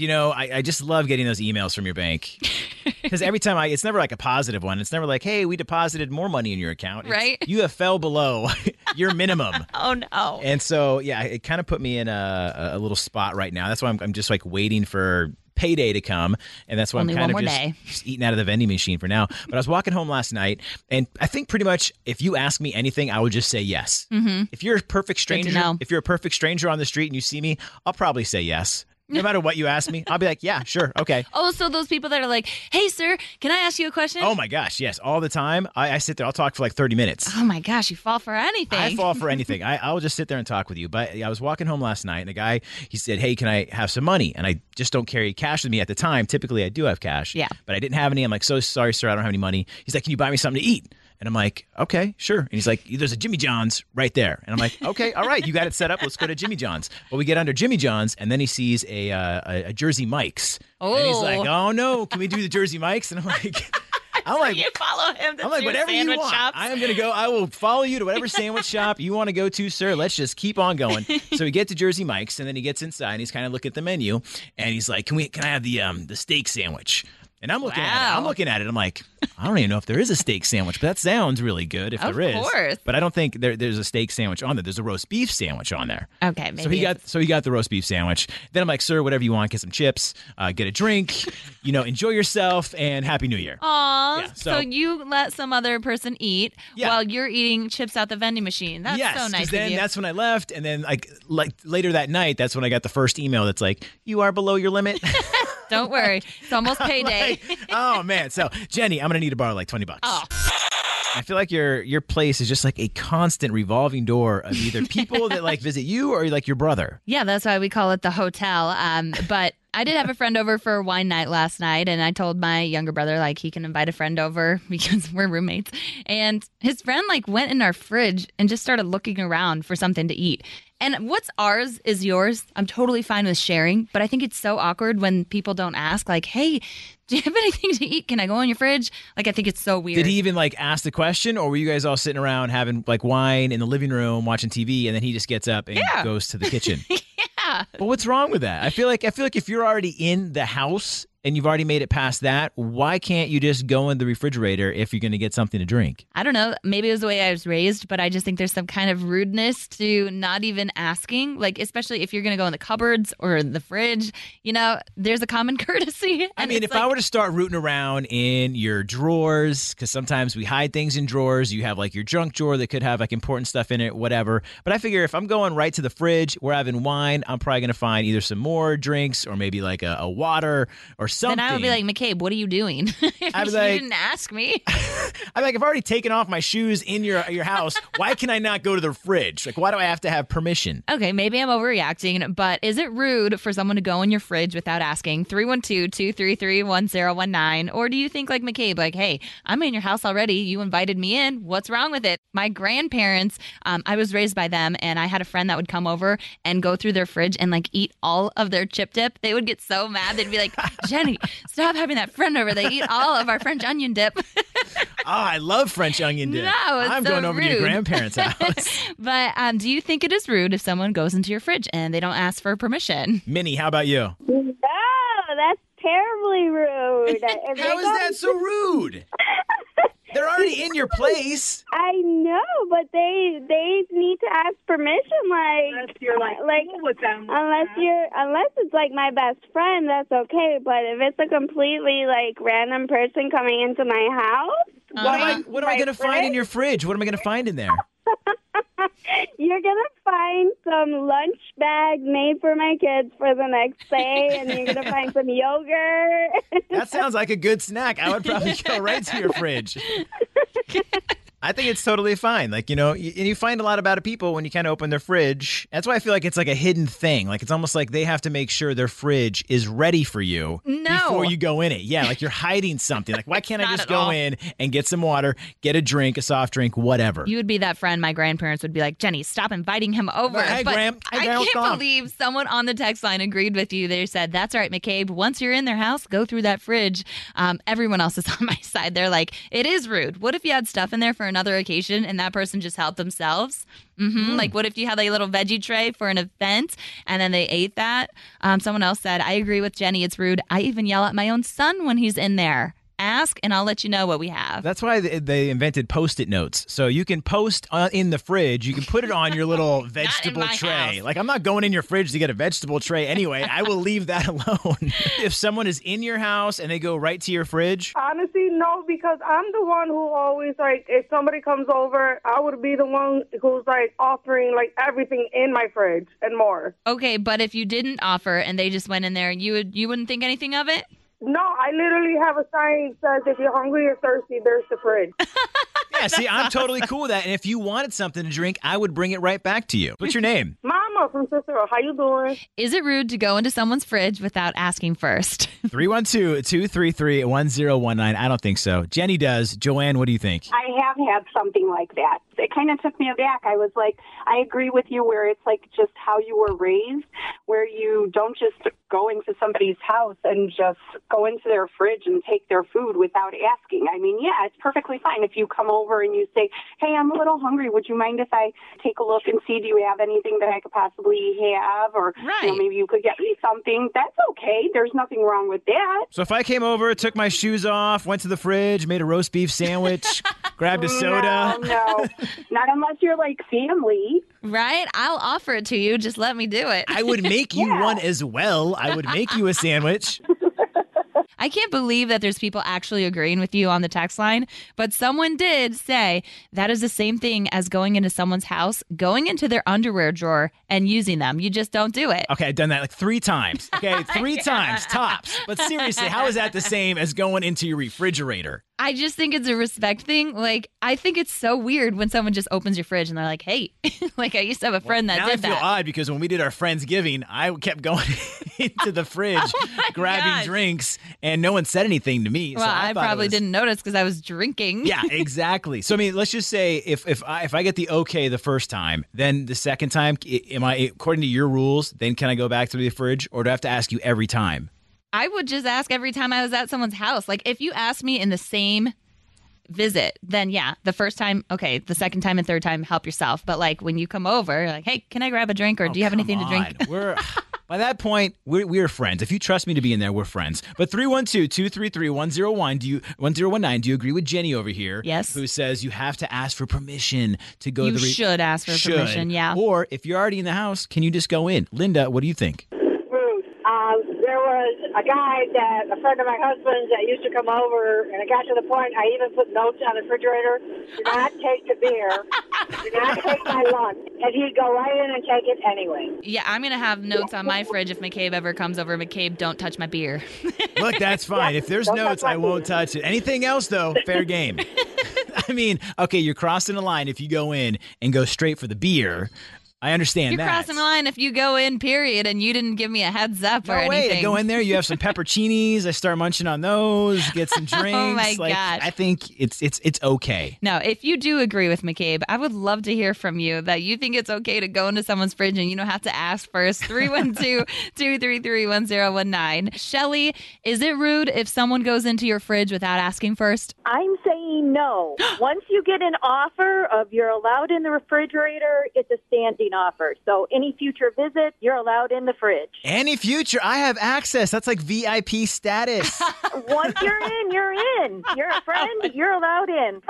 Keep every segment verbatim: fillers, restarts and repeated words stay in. You know, I, I just love getting those emails from your bank. Because every time I, it's never like a positive one. It's never like, hey, we deposited more money in your account. It's, right? You have fell below your minimum. Oh, no. And so, yeah, it kind of put me in a, a little spot right now. That's why I'm, I'm just like waiting for payday to come. And that's why Only I'm kind of just, just eating out of the vending machine for now. But I was walking home last night, and I think pretty much if you ask me anything, I would just say yes. Mm-hmm. If you're a perfect stranger, if you're a perfect stranger on the street and you see me, I'll probably say yes. No matter what you ask me, I'll be like, yeah, sure, okay. Oh, so those people that are like, hey, sir, can I ask you a question? Oh, my gosh, yes, all the time. I, I sit there. I'll talk for like thirty minutes. Oh, my gosh, you fall for anything. I fall for anything. I, I'll just sit there and talk with you. But I was walking home last night, and a guy, he said, hey, can I have some money? And I just don't carry cash with me at the time. Typically, I do have cash. Yeah. But I didn't have any. I'm like, so sorry, sir, I don't have any money. He's like, can you buy me something to eat? And I'm like, okay, sure. And he's like, there's a Jimmy John's right there. And I'm like, okay, all right, you got it set up. Let's go to Jimmy John's. But we get under Jimmy John's, and then he sees a uh, a, a Jersey Mike's. Oh. And he's like, oh, no, can we do the Jersey Mike's? And I'm like... I'm so like, you follow him to I'm like, whatever you want. Shops. I am going to go. I will follow you to whatever sandwich shop you want to go to, sir. Let's just keep on going. So we get to Jersey Mike's, and then he gets inside, and he's kind of looking at the menu, and he's like, can we? Can I have the um the steak sandwich? And I'm looking wow. at it. I'm looking at it. I'm like, I don't even know if there is a steak sandwich, but that sounds really good if of there is. Of course. But I don't think there, there's a steak sandwich on there. There's a roast beef sandwich on there. Okay, maybe. So he got so he got the roast beef sandwich. Then I'm like, sir, whatever you want, get some chips, uh, get a drink, you know, enjoy yourself, and Happy New Year. Aw. Yeah, so, so you let some other person eat yeah. while you're eating chips out the vending machine. That's yes, so nice. Yes. Then of you. That's when I left, and then like like later that night, that's when I got the first email that's like, you are below your limit. Don't worry. It's almost payday. Like, oh, man. So, Jenny, I'm going to need to borrow like twenty bucks. Oh. I feel like your your place is just like a constant revolving door of either people that like visit you or like your brother. Yeah, that's why we call it the hotel. Um, but I did have a friend over for wine night last night, and I told my younger brother like he can invite a friend over because we're roommates. And his friend like went in our fridge and just started looking around for something to eat. And what's ours is yours. I'm totally fine with sharing, but I think it's so awkward when people don't ask, like, hey, do you have anything to eat? Can I go in your fridge? Like, I think it's so weird. Did he even, like, ask the question, or were you guys all sitting around having, like, wine in the living room, watching T V, and then he just gets up and yeah. goes to the kitchen? Yeah. But what's wrong with that? I feel like I feel like if you're already in the house and you've already made it past that, why can't you just go in the refrigerator if you're going to get something to drink? I don't know. Maybe it was the way I was raised, but I just think there's some kind of rudeness to not even asking, like especially if you're going to go in the cupboards or the fridge. You know, there's a common courtesy. I mean, if like... I were to start rooting around in your drawers, because sometimes we hide things in drawers. You have like your junk drawer that could have like important stuff in it, whatever. But I figure if I'm going right to the fridge, we're having wine, I'm probably going to find either some more drinks or maybe like a, a water or something. Then I would be like, McCabe, what are you doing? If I was you like, didn't ask me. I'm like, I've already taken off my shoes in your your house. Why can I not go to the fridge? Like, why do I have to have permission? Okay, maybe I'm overreacting, but is it rude for someone to go in your fridge without asking? three one two, two three three, one zero one nine. Or do you think like McCabe, like, hey, I'm in your house already. You invited me in. What's wrong with it? My grandparents, um, I was raised by them, and I had a friend that would come over and go through their fridge and like eat all of their chip dip. They would get so mad. They'd be like, Jenny, stop having that friend over. They eat all of our French onion dip. Oh, I love French onion dip. No, it's I'm so going over rude. To your grandparents' house. But um, do you think it is rude if someone goes into your fridge and they don't ask for permission? Minnie, how about you? No, that's terribly rude. How is that so rude? They're already in your place. I know, but they they need to ask permission, like unless you're like, like cool with them. Unless you're unless it's like my best friend, that's okay. But if it's a completely like random person coming into my house, uh-huh. what, am I, what am I gonna fridge? find in your fridge? What am I gonna find in there? You're gonna find some lunch bag made for my kids for the next day, and you're gonna find some yogurt. That sounds like a good snack. I would probably go right to your fridge. I think it's totally fine. Like, you know, and you find a lot about people when you kind of open their fridge. That's why I feel like it's like a hidden thing. Like, it's almost like they have to make sure their fridge is ready for you no. before you go in it. Yeah, like you're hiding something. Like, why can't I just go all. in and get some water, get a drink, a soft drink, whatever? You would be that friend. My grandparents would be like, Jenny, stop inviting him over. Hey, but Graham, hey, I can't stop. believe someone on the text line agreed with you. They said, that's right, McCabe. Once you're in their house, go through that fridge. Um, everyone else is on my side. They're like, it is rude. What if you had stuff in there for an another occasion and that person just helped themselves? Mm-hmm. Mm. Like, what if you had a little veggie tray for an event and then they ate that? Um, someone else said, I agree with Jenny. It's rude. I even yell at my own son when he's in there. Ask and I'll let you know what we have. That's why they invented Post-it notes. So you can post in the fridge. You can put it on your little vegetable tray. House. Like, I'm not going in your fridge to get a vegetable tray anyway. I will leave that alone. If someone is in your house and they go right to your fridge? Honestly, no, because I'm the one who always, like, if somebody comes over, I would be the one who's, like, offering, like, everything in my fridge and more. Okay, but if you didn't offer and they just went in there, you would, you wouldn't think anything of it? No, I literally have a sign that says, if you're hungry or thirsty, there's the fridge. Yeah, see, I'm totally cool with that. And if you wanted something to drink, I would bring it right back to you. What's your name? Mama from Cicero. How you doing? Is it rude to go into someone's fridge without asking first? three one two, two three three, one zero one nine. I don't think so. Jenny does. Joanne, what do you think? I have had something like that. It kind of took me aback. I was like, I agree with you where it's like just how you were raised, where you don't just go into somebody's house and just go into their fridge and take their food without asking. I mean, yeah, it's perfectly fine if you come over and you say, hey, I'm a little hungry. Would you mind if I take a look and see, do you have anything that I could possibly have? Or right. you know, maybe you could get me something. That's okay. There's nothing wrong with that. So if I came over, took my shoes off, went to the fridge, made a roast beef sandwich, grabbed a soda. No, no. Not unless you're like family. Right? I'll offer it to you. Just let me do it. I would make you yeah. one as well. I would make you a sandwich. I can't believe that there's people actually agreeing with you on the text line, but someone did say that is the same thing as going into someone's house, going into their underwear drawer and using them. You just don't do it. Okay, I've done that like three times. Okay, three yeah. times tops. But seriously, how is that the same as going into your refrigerator? I just think it's a respect thing. Like, I think it's so weird when someone just opens your fridge and they're like, hey, like I used to have a friend well, that did that. Now I feel odd because when we did our Friendsgiving, I kept going into the fridge, oh grabbing gosh. drinks, and no one said anything to me. Well, so I, I probably was... didn't notice because I was drinking. Yeah, exactly. So, I mean, let's just say if if I, if I get the okay the first time, then the second time, am I, according to your rules, then can I go back to the fridge or do I have to ask you every time? I would just ask every time I was at someone's house. Like, if you asked me in the same visit, then yeah, the first time, okay, the second time and third time, help yourself. But, like, when you come over, like, hey, can I grab a drink or oh, do you have anything on. to drink? We're, by that point, we're, we're friends. If you trust me to be in there, we're friends. But three one two, two three three, one zero one nine, do you, one zero one nine, do you agree with Jenny over here? Yes. Who says you have to ask for permission to go you to the... You re- should ask for should. permission, yeah. Or if you're already in the house, can you just go in? Linda, what do you think? Um, there was a guy that, a friend of my husband's that used to come over, and it got to the point I even put notes on the refrigerator, do not take the beer, do not take my lunch, and he'd go right in and take it anyway. Yeah, I'm going to have notes on my fridge if McCabe ever comes over. McCabe, don't touch my beer. Look, that's fine. Yeah, if there's notes, I won't beer. touch it. Anything else, though, fair game. I mean, okay, you're crossing the line if you go in and go straight for the beer. I understand You're that. You're crossing the line if you go in, period, and you didn't give me a heads up no or way. anything. I go in there, you have some pepperoncinis, I start munching on those, get some drinks. Oh, my like, gosh. I think it's it's it's okay. No, if you do agree with McCabe, I would love to hear from you that you think it's okay to go into someone's fridge and you don't have to ask first. three one two, two three three, one zero one nine. Shelley, is it rude if someone goes into your fridge without asking first? I'm saying no. Once you get an offer of you're allowed in the refrigerator, it's a standing offer. So any future visit, you're allowed in the fridge. Any future, I have access. That's like V I P status. Once you're in, you're in. You're a friend, you're allowed in.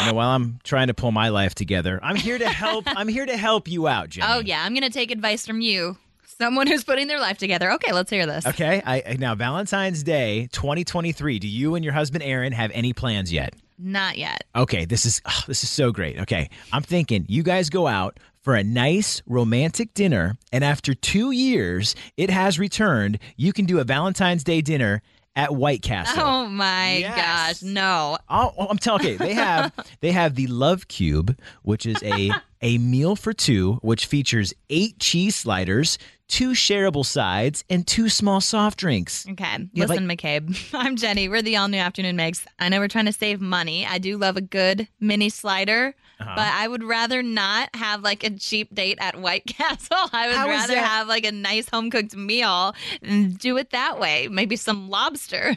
You know, while I'm trying to pull my life together, I'm here to help. I'm here to help you out, Jenny. Oh, yeah. I'm going to take advice from you. Someone who's putting their life together. Okay, let's hear this. Okay. I, now, Valentine's Day twenty twenty-three. Do you and your husband, Aaron, have any plans yet? Not yet. Okay, this is oh, this is so great. Okay, I'm thinking you guys go out for a nice romantic dinner, and after two years, it has returned. You can do a Valentine's Day dinner at White Castle. Oh my yes. gosh, no. I'll, I'm telling you, okay, they have they have the Love Cube, which is a a meal for two, which features eight cheese sliders, two shareable sides, and two small soft drinks. Okay, you listen, like- McCabe. I'm Jenny. We're the all-new Afternoon Mix. I know we're trying to save money. I do love a good mini slider. Uh-huh. But I would rather not have like a cheap date at White Castle. I would How rather have like a nice home cooked meal and do it that way. Maybe some lobster.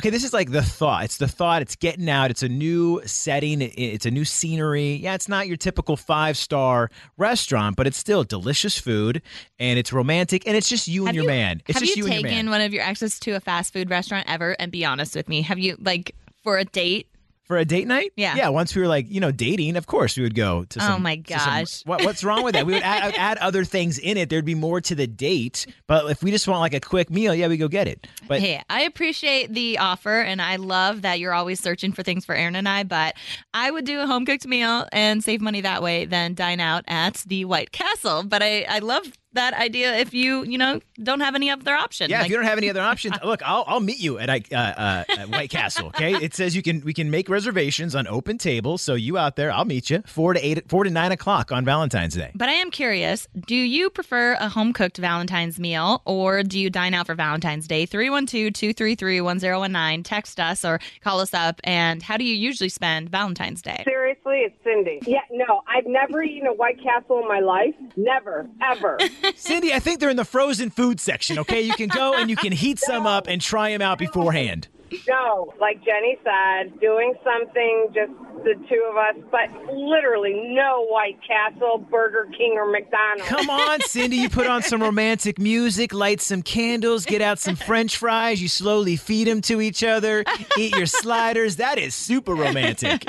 Okay, this is like the thought. It's the thought. It's getting out. It's a new setting. It's a new scenery. Yeah, it's not your typical five star restaurant, but it's still delicious food and it's romantic and it's just you and have your you, man. It's have just you, you and your man. Have you taken one of your exes to a fast food restaurant ever? And be honest with me. Have you like for a date? For a date night? Yeah. Yeah, once we were like, you know, dating, of course we would go to some. Oh my gosh. Some, what, what's wrong with that? We would add, add other things in it. There'd be more to the date. But if we just want like a quick meal, yeah, we go get it. But hey, I appreciate the offer and I love that you're always searching for things for Aaron and I, but I would do a home cooked meal and save money that way than dine out at the White Castle. But I, I love that idea if you, you know, don't have any other option. Yeah, like, if you don't have any other options, look, I'll I'll meet you at uh, uh, at White Castle, okay? It says you can we can make reservations on Open Table, so you out there, I'll meet you four to eight, four to nine o'clock on Valentine's Day. But I am curious, do you prefer a home-cooked Valentine's meal or do you dine out for Valentine's Day? three one two, two three three, one zero one nine, text us or call us up, and how do you usually spend Valentine's Day? Seriously, it's Cindy. Yeah, no, I've never eaten a White Castle in my life. Never, ever. Cindy, I think they're in the frozen food section, okay? You can go and you can heat no. some up and try them out beforehand. No, like Jenny said, doing something, just the two of us, but literally no White Castle, Burger King, or McDonald's. Come on, Cindy, you put on some romantic music, light some candles, get out some French fries, you slowly feed them to each other, eat your sliders. That is super romantic.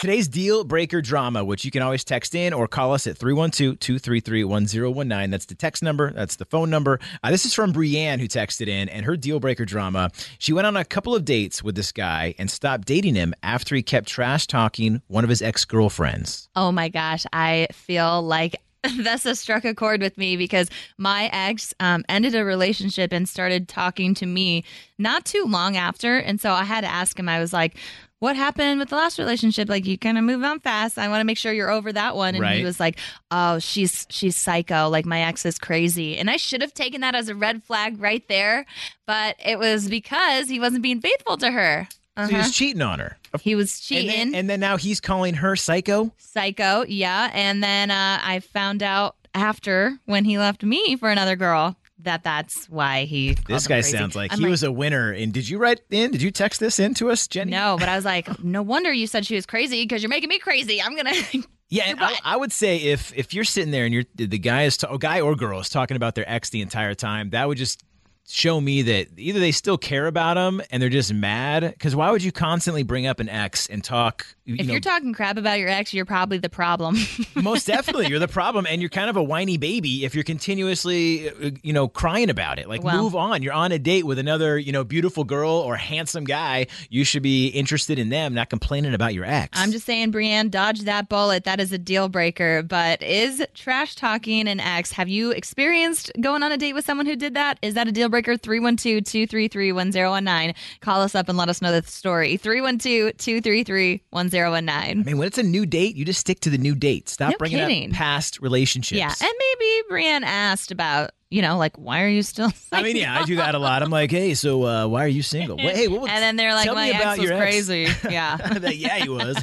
Today's Dealbreaker Drama, which you can always text in or call us at three one two, two three three, one zero one nine. That's the text number. That's the phone number. Uh, this is from Brianne, who texted in, and her Dealbreaker Drama. She went on a couple of dates with this guy and stopped dating him after he kept trash-talking one of his ex-girlfriends. Oh, my gosh. I feel like this has struck a chord with me because my ex um, ended a relationship and started talking to me not too long after. And so I had to ask him. I was like, what happened with the last relationship? Like, you kind of move on fast. I want to make sure you're over that one. And right. he was like, oh, she's she's psycho. Like, my ex is crazy. And I should have taken that as a red flag right there. But it was because he wasn't being faithful to her. Uh-huh. So he was cheating on her. He was cheating. And then, and then now he's calling her psycho? Psycho, yeah. And then uh, I found out after when he left me for another girl. That that's why he called This guy crazy. Sounds like I'm he like, was a winner. And did you write in? Did you text this in to us, Jenny? No, but I was like, no wonder you said she was crazy because you're making me crazy. I'm going to. Yeah, and I, I would say if if you're sitting there and you're the guy is ta- guy or girl is talking about their ex the entire time, that would just show me that either they still care about him and they're just mad. Because why would you constantly bring up an ex and talk? You if know, you're talking crap about your ex, you're probably the problem. Most definitely. You're the problem. And you're kind of a whiny baby if you're continuously, you know, crying about it. Like, well, move on. You're on a date with another, you know, beautiful girl or handsome guy. You should be interested in them, not complaining about your ex. I'm just saying, Brianne, dodge that bullet. That is a deal breaker. But is trash talking an ex? Have you experienced going on a date with someone who did that? Is that a deal breaker? three one two, two three three, one zero one nine. Call us up and let us know the story. three one two, two three three, one zero one nine. I mean, when it's a new date, you just stick to the new date. Stop no bringing kidding. up past relationships. Yeah, and maybe Brianne asked about, you know, like, why are you still single? I mean, yeah, I do that a lot. I'm like, hey, so uh, why are you single? Well, hey, what was, and then they're like, my ex was crazy. Ex. Yeah. Like, yeah, he was.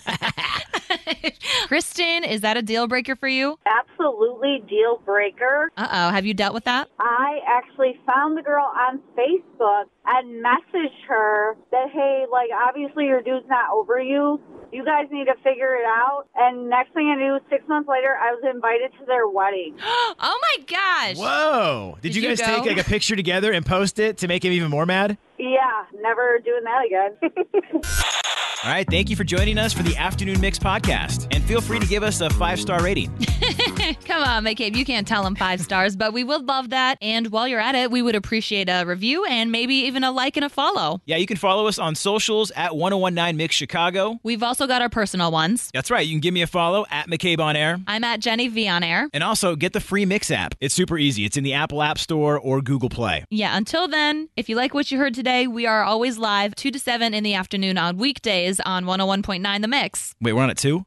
Kristen, is that a deal breaker for you? Absolutely deal breaker. Uh-oh. Have you dealt with that? I actually found the girl on Facebook and messaged her that, hey, like, obviously your dude's not over you. You guys need to figure it out. And next thing I knew, six months later, I was invited to their wedding. Oh, my gosh. Whoa. Did, Did you guys you take, like, a picture together and post it to make him even more mad? Yeah. Never doing that again. All right, thank you for joining us for the Afternoon Mix podcast. And feel free to give us a five-star rating. Come on, McCabe, you can't tell them five stars, but we would love that. And while you're at it, we would appreciate a review and maybe even a like and a follow. Yeah, you can follow us on socials at ten nineteen Mix Chicago. We've also got our personal ones. That's right. You can give me a follow at McCabe on air. I'm at Jenny V on air. And also get the free Mix app. It's super easy. It's in the Apple App Store or Google Play. Yeah, until then, if you like what you heard today, we are always live two to seven in the afternoon on weekdays on one oh one point nine The Mix. Wait, we're on at two?